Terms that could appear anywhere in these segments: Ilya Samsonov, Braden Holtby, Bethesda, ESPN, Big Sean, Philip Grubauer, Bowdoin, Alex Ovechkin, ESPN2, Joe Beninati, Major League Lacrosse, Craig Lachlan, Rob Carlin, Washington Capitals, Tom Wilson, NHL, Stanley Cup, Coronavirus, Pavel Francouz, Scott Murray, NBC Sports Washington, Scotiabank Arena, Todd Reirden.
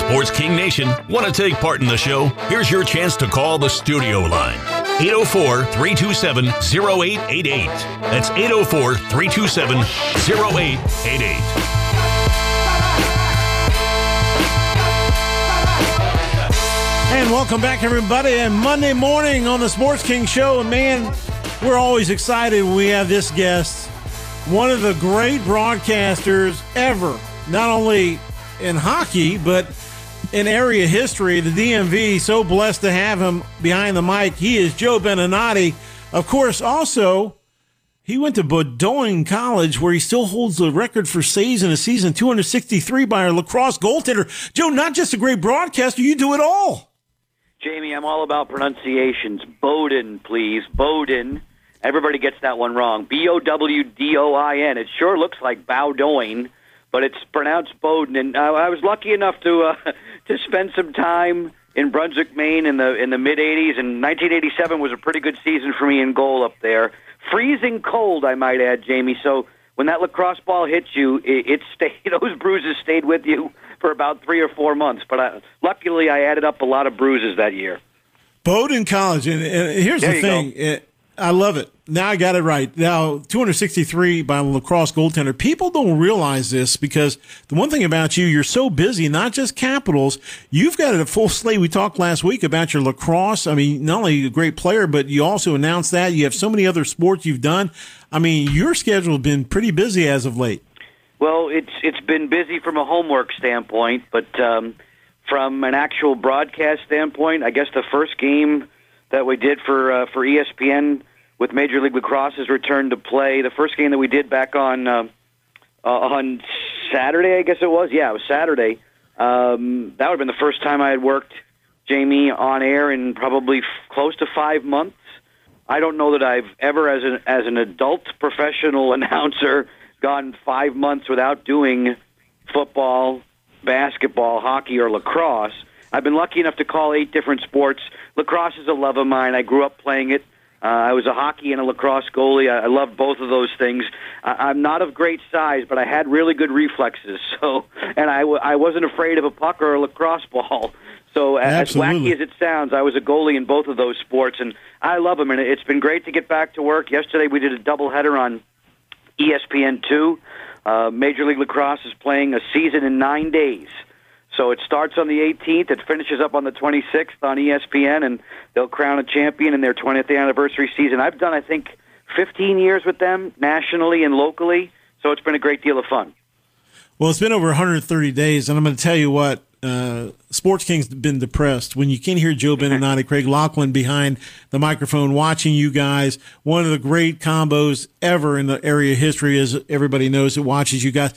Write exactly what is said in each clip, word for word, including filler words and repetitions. Sports King Nation, want to take part in the show? Here's your chance to call the studio line. eight oh four, three two seven, oh eight eight eight. That's eight oh four, three two seven, oh eight eight eight. And welcome back, everybody, and Monday morning on the Sports King Show. And, man, we're always excited when we have this guest, one of the great broadcasters ever, not only in hockey but in area history, the D M V. So blessed to have him behind the mic. He is Joe Beninati. Of course, also, he went to Bowdoin College, where he still holds the record for saves in a season, two hundred sixty-three, by our lacrosse goaltender. Joe, not just a great broadcaster, you do it all. Jamie, I'm all about pronunciations. Bowdoin, please. Bowdoin. Everybody gets that one wrong. B O W D O I N. It sure looks like Bowdoin, but it's pronounced Bowdoin. And uh, I was lucky enough to uh, to spend some time in Brunswick, Maine in the in the mid-eighties, and nineteen eighty-seven was a pretty good season for me in goal up there. Freezing cold, I might add, Jamie. So when that lacrosse ball hits you, it, it stayed, those bruises stayed with you for about three or four months, but I, luckily I added up a lot of bruises that year. Bowdoin College, and, and here's there the thing. It, I love it. Now I got it right. Now, two hundred sixty-three by lacrosse goaltender. People don't realize this because the one thing about you, you're so busy, not just Capitals. You've got a full slate. We talked last week about your lacrosse. I mean, not only a great player, but you also announced that. You have so many other sports you've done. I mean, your schedule has been pretty busy as of late. Well, it's it's been busy from a homework standpoint, but um, from an actual broadcast standpoint, I guess the first game that we did for uh, for E S P N with Major League Lacrosse's return to play, the first game that we did back on uh, uh, on Saturday, I guess it was. Yeah, it was Saturday. Um, that would have been the first time I had worked, Jamie, on air in probably f- close to five months. I don't know that I've ever, as an as an adult professional announcer, gone five months without doing football, basketball, hockey, or lacrosse. I've been lucky enough to call eight different sports. Lacrosse is a love of mine. I grew up playing it. Uh, I was a hockey and a lacrosse goalie. I, I love both of those things. I, I'm not of great size, but I had really good reflexes. So, and I, w- I wasn't afraid of a puck or a lacrosse ball. So as Absolutely. Wacky as it sounds, I was a goalie in both of those sports, and I love them. And it's been great to get back to work. Yesterday we did a doubleheader on E S P N two. Uh, Major League Lacrosse is playing a season in nine days. So it starts on the eighteenth. It finishes up on the twenty-sixth on E S P N, and they'll crown a champion in their twentieth anniversary season. I've done, I think, fifteen years with them nationally and locally, so it's been a great deal of fun. Well, it's been over one hundred thirty days, and I'm going to tell you what. Uh, Sports King's been depressed when you can't hear Joe Beninati, Craig Lachlan behind the microphone watching you guys. One of the great combos ever in the area history, as everybody knows that watches you guys.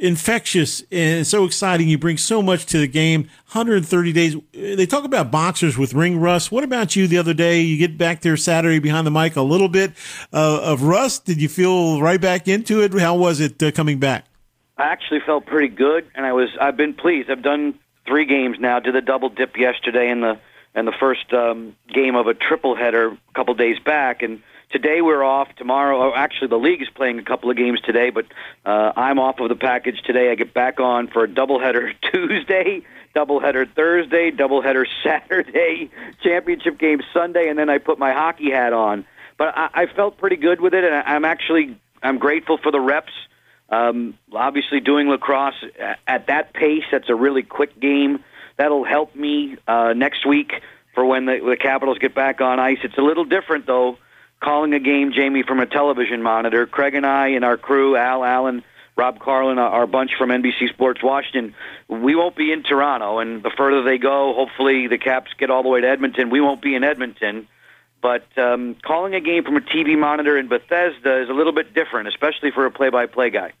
Infectious and so exciting. You bring so much to the game. one hundred thirty days. They talk about boxers with ring rust. What about you the other day? You get back there Saturday behind the mic, a little bit uh, of rust. Did you feel right back into it? How was it uh, coming back? I actually felt pretty good, and I was. I've been pleased. I've done three games now. Did the double dip yesterday and the and the first um, game of a triple header a couple days back. And today we're off. Tomorrow, actually, the league is playing a couple of games today, but uh, I'm off of the package today. I get back on for a doubleheader Tuesday, doubleheader Thursday, doubleheader Saturday, championship game Sunday, and then I put my hockey hat on. But I, I felt pretty good with it, and I, I'm actually I'm grateful for the reps. Um, obviously doing lacrosse at that pace, that's a really quick game. That'll help me uh, next week for when the, the Capitals get back on ice. It's a little different, though, calling a game, Jamie, from a television monitor. Craig and I and our crew, Al Allen, Rob Carlin, our bunch from N B C Sports Washington, we won't be in Toronto. And the further they go, hopefully the Caps get all the way to Edmonton. We won't be in Edmonton. But um, calling a game from a T V monitor in Bethesda is a little bit different, especially for a play-by-play guy.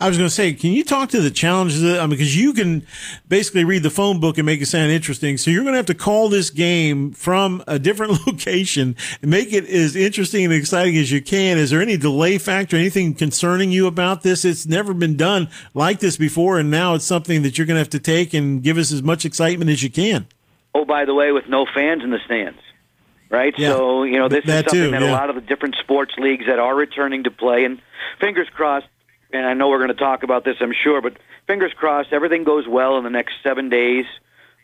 I was going to say, can you talk to the challenges? I mean, because you can basically read the phone book and make it sound interesting. So you're going to have to call this game from a different location and make it as interesting and exciting as you can. Is there any delay factor, anything concerning you about this? It's never been done like this before, and now it's something that you're going to have to take and give us as much excitement as you can. Oh, by the way, with no fans in the stands. Right, yeah. So you know this that is something too, that yeah. a lot of the different sports leagues that are returning to play, and fingers crossed. And I know we're going to talk about this, I'm sure, but fingers crossed everything goes well in the next seven days.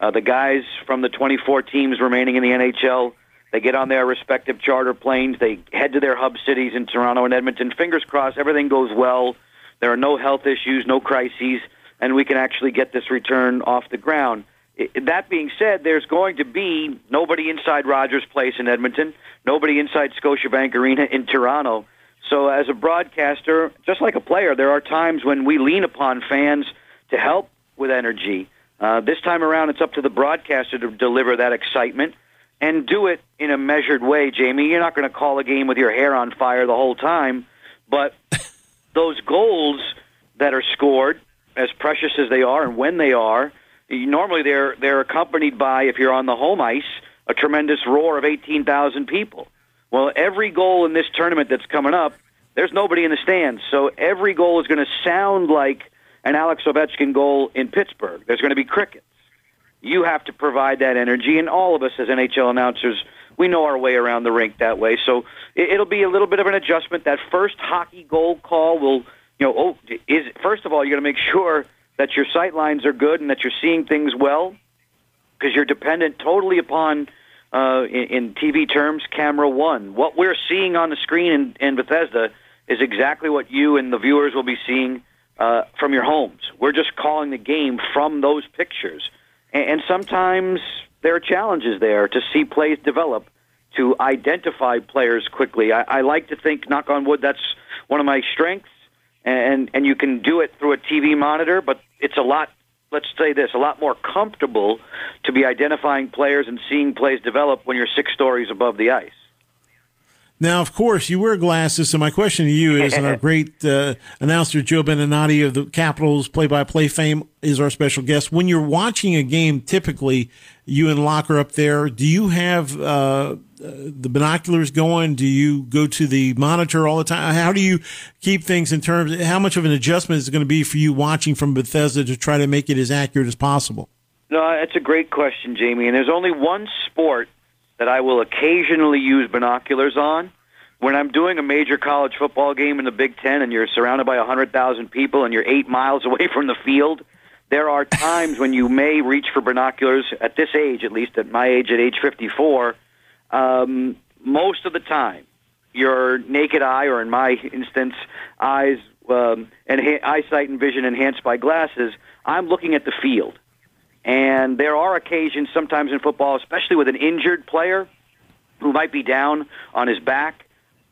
Uh, the guys from the twenty-four teams remaining in the N H L, they get on their respective charter planes. They head to their hub cities in Toronto and Edmonton. Fingers crossed everything goes well. There are no health issues, no crises, and we can actually get this return off the ground. It, that being said, there's going to be nobody inside Rogers Place in Edmonton, nobody inside Scotiabank Arena in Toronto. So as a broadcaster, just like a player, there are times when we lean upon fans to help with energy. Uh, this time around, it's up to the broadcaster to deliver that excitement and do it in a measured way, Jamie. You're not going to call a game with your hair on fire the whole time, but those goals that are scored, as precious as they are and when they are, normally they're they're accompanied by, if you're on the home ice, a tremendous roar of eighteen thousand people. Well, every goal in this tournament that's coming up, there's nobody in the stands, so every goal is going to sound like an Alex Ovechkin goal in Pittsburgh. There's going to be crickets. You have to provide that energy, and all of us as N H L announcers, we know our way around the rink that way. So it'll be a little bit of an adjustment. That first hockey goal call will, you know, oh, is first of all, you got to make sure that your sight lines are good and that you're seeing things well, because you're dependent totally upon, uh, in, in T V terms, camera one. What we're seeing on the screen in, in Bethesda is exactly what you and the viewers will be seeing uh, from your homes. We're just calling the game from those pictures. And sometimes there are challenges there to see plays develop, to identify players quickly. I, I like to think, knock on wood, that's one of my strengths, and, and you can do it through a T V monitor, but it's a lot, let's say this, a lot more comfortable to be identifying players and seeing plays develop when you're six stories above the ice. Now, of course, you wear glasses, so my question to you is, and our great uh, announcer, Joe Beninati of the Capitals play-by-play fame is our special guest. When you're watching a game, typically, you and Locke are up there. Do you have uh, the binoculars going? Do you go to the monitor all the time? How do you keep things in terms of how much of an adjustment is it going to be for you watching from Bethesda to try to make it as accurate as possible? No, that's a great question, Jamie, and there's only one sport that I will occasionally use binoculars on. When I'm doing a major college football game in the Big Ten and you're surrounded by one hundred thousand people and you're eight miles away from the field, there are times when you may reach for binoculars, at this age at least, at my age, at age fifty-four. Um, most of the time, your naked eye, or in my instance, eyes um, and ha- eyesight and vision enhanced by glasses, I'm looking at the field. And there are occasions sometimes in football, especially with an injured player who might be down on his back,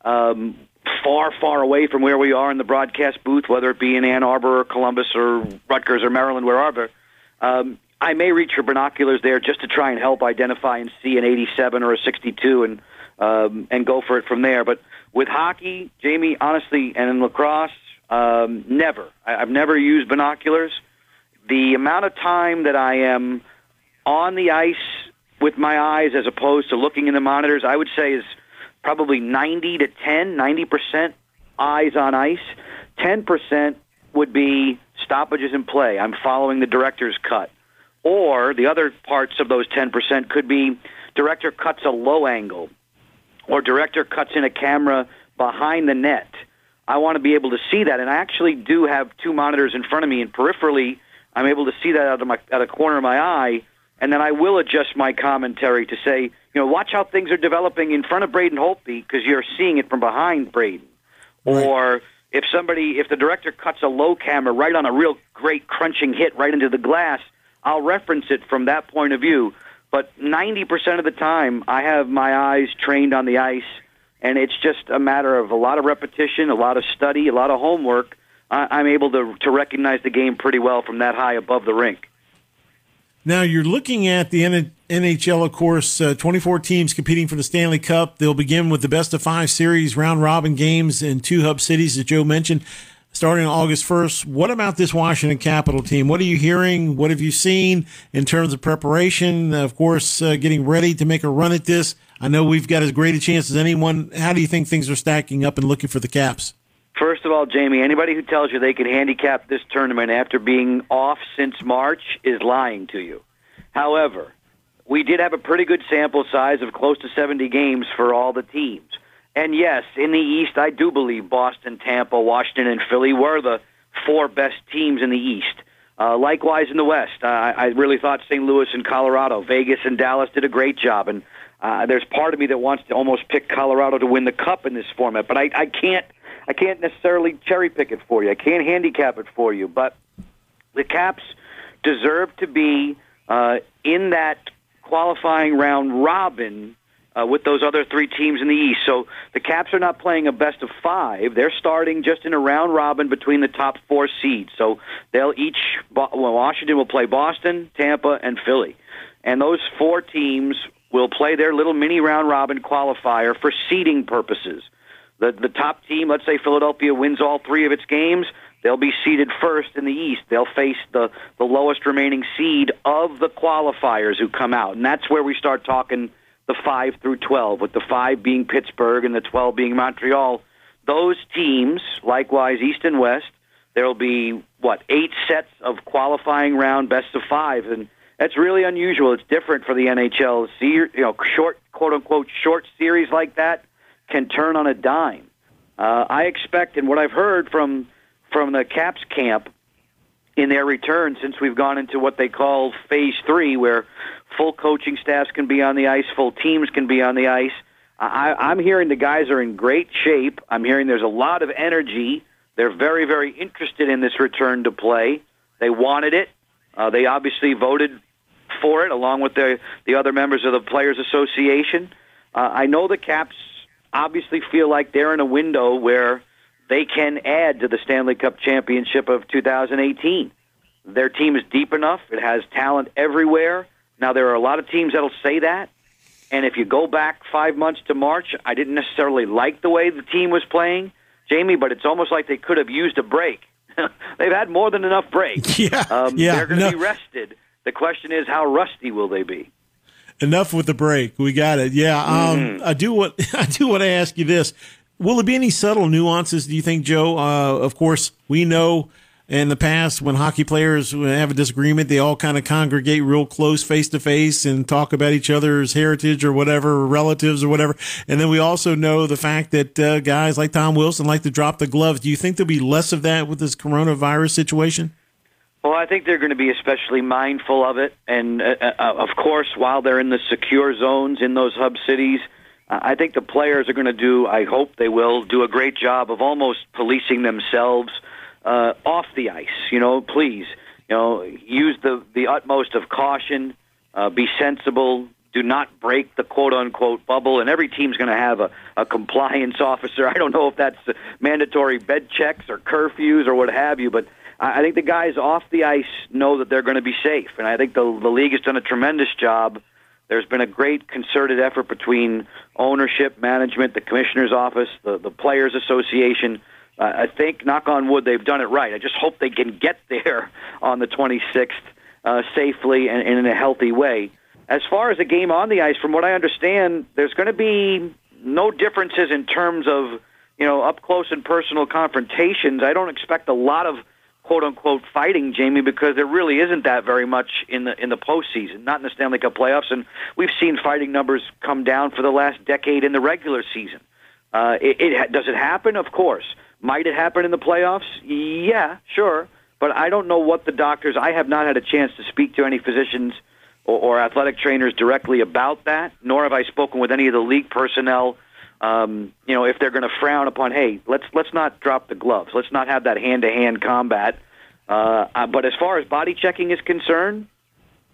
um, far, far away from where we are in the broadcast booth, whether it be in Ann Arbor or Columbus or Rutgers or Maryland, wherever, um, I may reach for binoculars there just to try and help identify and see an eighty-seven or a sixty-two and um, and go for it from there. But with hockey, Jamie, honestly, and in lacrosse, um, never. I- I've never used binoculars. The amount of time that I am on the ice with my eyes as opposed to looking in the monitors, I would say is probably ninety to ten, ninety percent eyes on ice. ten percent would be stoppages in play. I'm following the director's cut. Or the other parts of those ten percent could be director cuts a low angle or director cuts in a camera behind the net. I want to be able to see that, and I actually do have two monitors in front of me, and peripherally I'm able to see that out of my, out of corner of my eye, and then I will adjust my commentary to say, you know, watch how things are developing in front of Braden Holtby because you're seeing it from behind Braden. Right. Or if somebody, if the director cuts a low camera right on a real great crunching hit right into the glass, I'll reference it from that point of view. But ninety percent of the time, I have my eyes trained on the ice, and it's just a matter of a lot of repetition, a lot of study, a lot of homework. I'm able to to recognize the game pretty well from that high above the rink. Now, you're looking at the N H L, of course, uh, twenty-four teams competing for the Stanley Cup. They'll begin with the best-of-five series, round-robin games in two hub cities that Joe mentioned, starting on August first. What about this Washington Capitol team? What are you hearing? What have you seen in terms of preparation? Of course, uh, getting ready to make a run at this. I know we've got as great a chance as anyone. How do you think things are stacking up and looking for the Caps? First of all, Jamie, anybody who tells you they can handicap this tournament after being off since March is lying to you. However, we did have a pretty good sample size of close to seventy games for all the teams. And yes, in the East, I do believe Boston, Tampa, Washington, and Philly were the four best teams in the East. Uh, likewise in the West, uh, I really thought Saint Louis and Colorado, Vegas and Dallas did a great job, and uh, there's part of me that wants to almost pick Colorado to win the Cup in this format, but I, I can't I can't necessarily cherry pick it for you. I can't handicap it for you, but the Caps deserve to be uh, in that qualifying round robin uh, with those other three teams in the East. So the Caps are not playing a best of five. They're starting just in a round robin between the top four seeds. So they'll each, well, Washington will play Boston, Tampa, and Philly. And those four teams will play their little mini round robin qualifier for seeding purposes. The the top team, let's say Philadelphia wins all three of its games, they'll be seeded first in the East. They'll face the, the lowest remaining seed of the qualifiers who come out. And that's where we start talking the five through twelve, with the five being Pittsburgh and the twelve being Montreal. Those teams, likewise East and West, there'll be, what, eight sets of qualifying round best of five. And that's really unusual. It's different for the N H L. You know, short, quote-unquote, short series like that can turn on a dime. Uh, I expect, and what I've heard from from the Caps camp in their return, since we've gone into what they call phase three, where full coaching staffs can be on the ice, full teams can be on the ice, I, I'm hearing the guys are in great shape. I'm hearing there's a lot of energy. They're very, very interested in this return to play. They wanted it. Uh, they obviously voted for it, along with the, the other members of the Players Association. Uh, I know the Caps obviously feel like they're in a window where they can add to the Stanley Cup championship of two thousand eighteen. Their team is deep enough. It has talent everywhere. Now, there are a lot of teams that'll say that. And if you go back five months to March, I didn't necessarily like the way the team was playing, Jamie, but it's almost like they could have used a break. They've had more than enough breaks. Yeah, um, yeah, they're going to no. be rested. The question is, how rusty will they be? Enough with the break. We got it. Yeah, um, mm-hmm. I do want, I do want to ask you this. Will there be any subtle nuances, do you think, Joe? Uh, of course, we know in the past when hockey players have a disagreement, they all kind of congregate real close face-to-face and talk about each other's heritage or whatever, relatives or whatever. And then we also know the fact that uh, guys like Tom Wilson like to drop the gloves. Do you think there'll be less of that with this coronavirus situation? Well, I think they're going to be especially mindful of it. And, uh, uh, of course, while they're in the secure zones in those hub cities, I think the players are going to do, I hope they will, do a great job of almost policing themselves uh, off the ice. You know, please, you know, use the, the utmost of caution, uh, be sensible, do not break the quote-unquote bubble, and every team's going to have a, a compliance officer. I don't know if that's mandatory bed checks or curfews or what have you, but I think the guys off the ice know that they're going to be safe, and I think the, the league has done a tremendous job. There's been a great concerted effort between ownership, management, the commissioner's office, the, the Players Association. Uh, I think, knock on wood, they've done it right. I just hope they can get there on the twenty-sixth uh, safely and, and in a healthy way. As far as the game on the ice, from what I understand, there's going to be no differences in terms of, you know, up-close and personal confrontations. I don't expect a lot of quote-unquote fighting, Jamie, because there really isn't that very much in the in the postseason, not in the Stanley Cup playoffs, and we've seen fighting numbers come down for the last decade in the regular season. Uh, it, it does it happen? Of course. Might it happen in the playoffs? Yeah, sure, but I don't know what the doctors, I have not had a chance to speak to any physicians or, or athletic trainers directly about that, nor have I spoken with any of the league personnel. Um, you know, if they're going to frown upon, hey, let's let's not drop the gloves. Let's not have that hand-to-hand combat. Uh, but as far as body checking is concerned,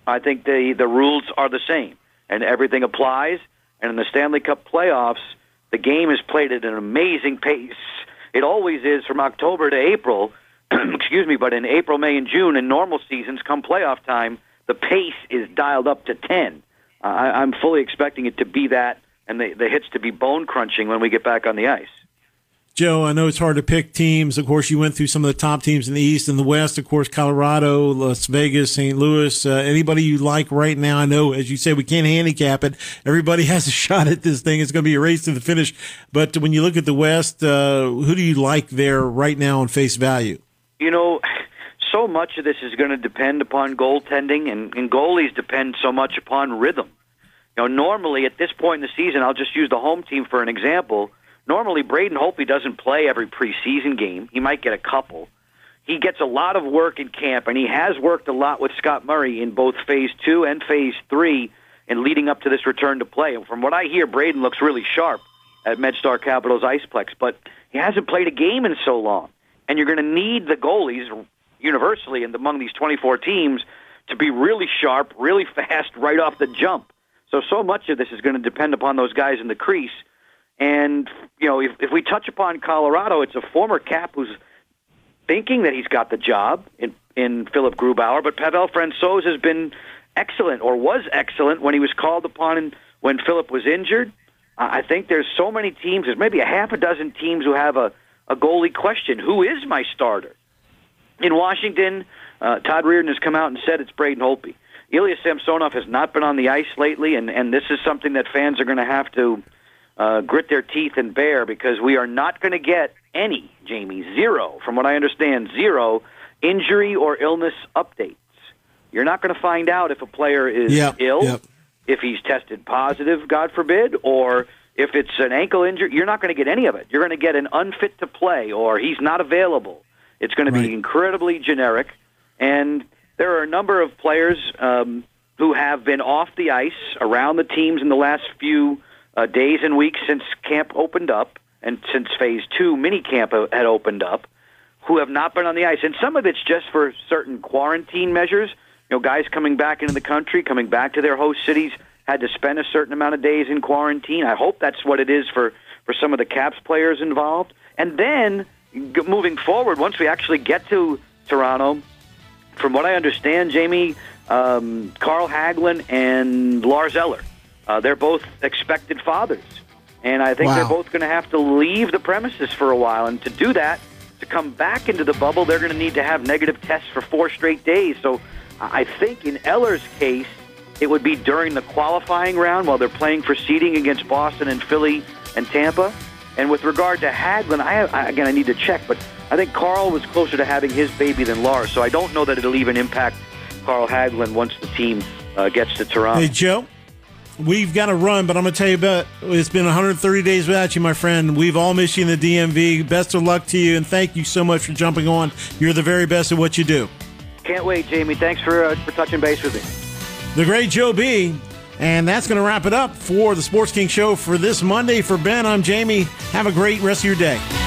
I think the, the rules are the same, and everything applies. And in the Stanley Cup playoffs, the game is played at an amazing pace. It always is from October to April. Excuse me, but in April, May, and June, in normal seasons, come playoff time, the pace is dialed up to ten. Uh, I, I'm fully expecting it to be that, and the, the hits to be bone-crunching when we get back on the ice. Joe, I know it's hard to pick teams. Of course, you went through some of the top teams in the East and the West. Of course, Colorado, Las Vegas, Saint Louis, uh, anybody you like right now. I know, as you say, we can't handicap it. Everybody has a shot at this thing. It's going to be a race to the finish. But when you look at the West, uh, who do you like there right now on face value? You know, so much of this is going to depend upon goaltending, and, and goalies depend so much upon rhythm. You know, normally at this point in the season, I'll just use the home team for an example. Normally, Braden Holtby doesn't play every preseason game. He might get a couple. he gets a lot of work in camp, and he has worked a lot with Scott Murray in both phase two and phase three and leading up to this return to play. From what I hear, Braden looks really sharp at MedStar Capitals Iceplex, but he hasn't played a game in so long. And you're going to need the goalies universally and among these twenty-four teams to be really sharp, really fast, right off the jump. So, so much of this is going to depend upon those guys in the crease. And, you know, if, if we touch upon Colorado, it's a former Cap who's thinking that he's got the job in, in Philip Grubauer, but Pavel Francouz has been excellent, or was excellent, when he was called upon and when Philip was injured. I think there's so many teams, there's maybe a half a dozen teams who have a, a goalie question. Who is my starter? In Washington, uh, Todd Reirden has come out and said it's Braden Holtby. Ilya Samsonov has not been on the ice lately, and, and this is something that fans are going to have to uh, grit their teeth and bear, because we are not going to get any, Jamie, zero, from what I understand, zero injury or illness updates. You're not going to find out if a player is yep, ill. Yep. If he's tested positive, God forbid, or if it's an ankle injury, you're not going to get any of it. You're going to get an unfit to play, or he's not available. It's going to right. be incredibly generic. And there are a number of players um, who have been off the ice around the teams in the last few uh, days and weeks since camp opened up and since phase two minicamp had opened up, who have not been on the ice. And some of it's just for certain quarantine measures. You know, guys coming back into the country, coming back to their host cities, had to spend a certain amount of days in quarantine. I hope that's what it is for, for some of the Caps players involved. And then, g- moving forward, once we actually get to Toronto, from what I understand, Jamie, um, Carl Hagelin and Lars Eller, uh, they're both expected fathers. And I think wow. they're both going to have to leave the premises for a while. And to do that, to come back into the bubble, they're going to need to have negative tests for four straight days. So I think in Eller's case, it would be during the qualifying round while they're playing for seeding against Boston and Philly and Tampa. And with regard to Hagelin, I, I again, I need to check, but I think Carl was closer to having his baby than Lars, so I don't know that it'll even impact Carl Hagelin once the team uh, gets to Toronto. Hey, Joe, we've got to run, but I'm going to tell you about it's been one hundred thirty days without you, my friend. We've all missed you in the D M V. Best of luck to you, and thank you so much for jumping on. You're the very best at what you do. Can't wait, Jamie. Thanks for uh, for touching base with me. The great Joe B. And that's going to wrap it up for the Sports King Show for this Monday. For Ben, I'm Jamie. Have a great rest of your day.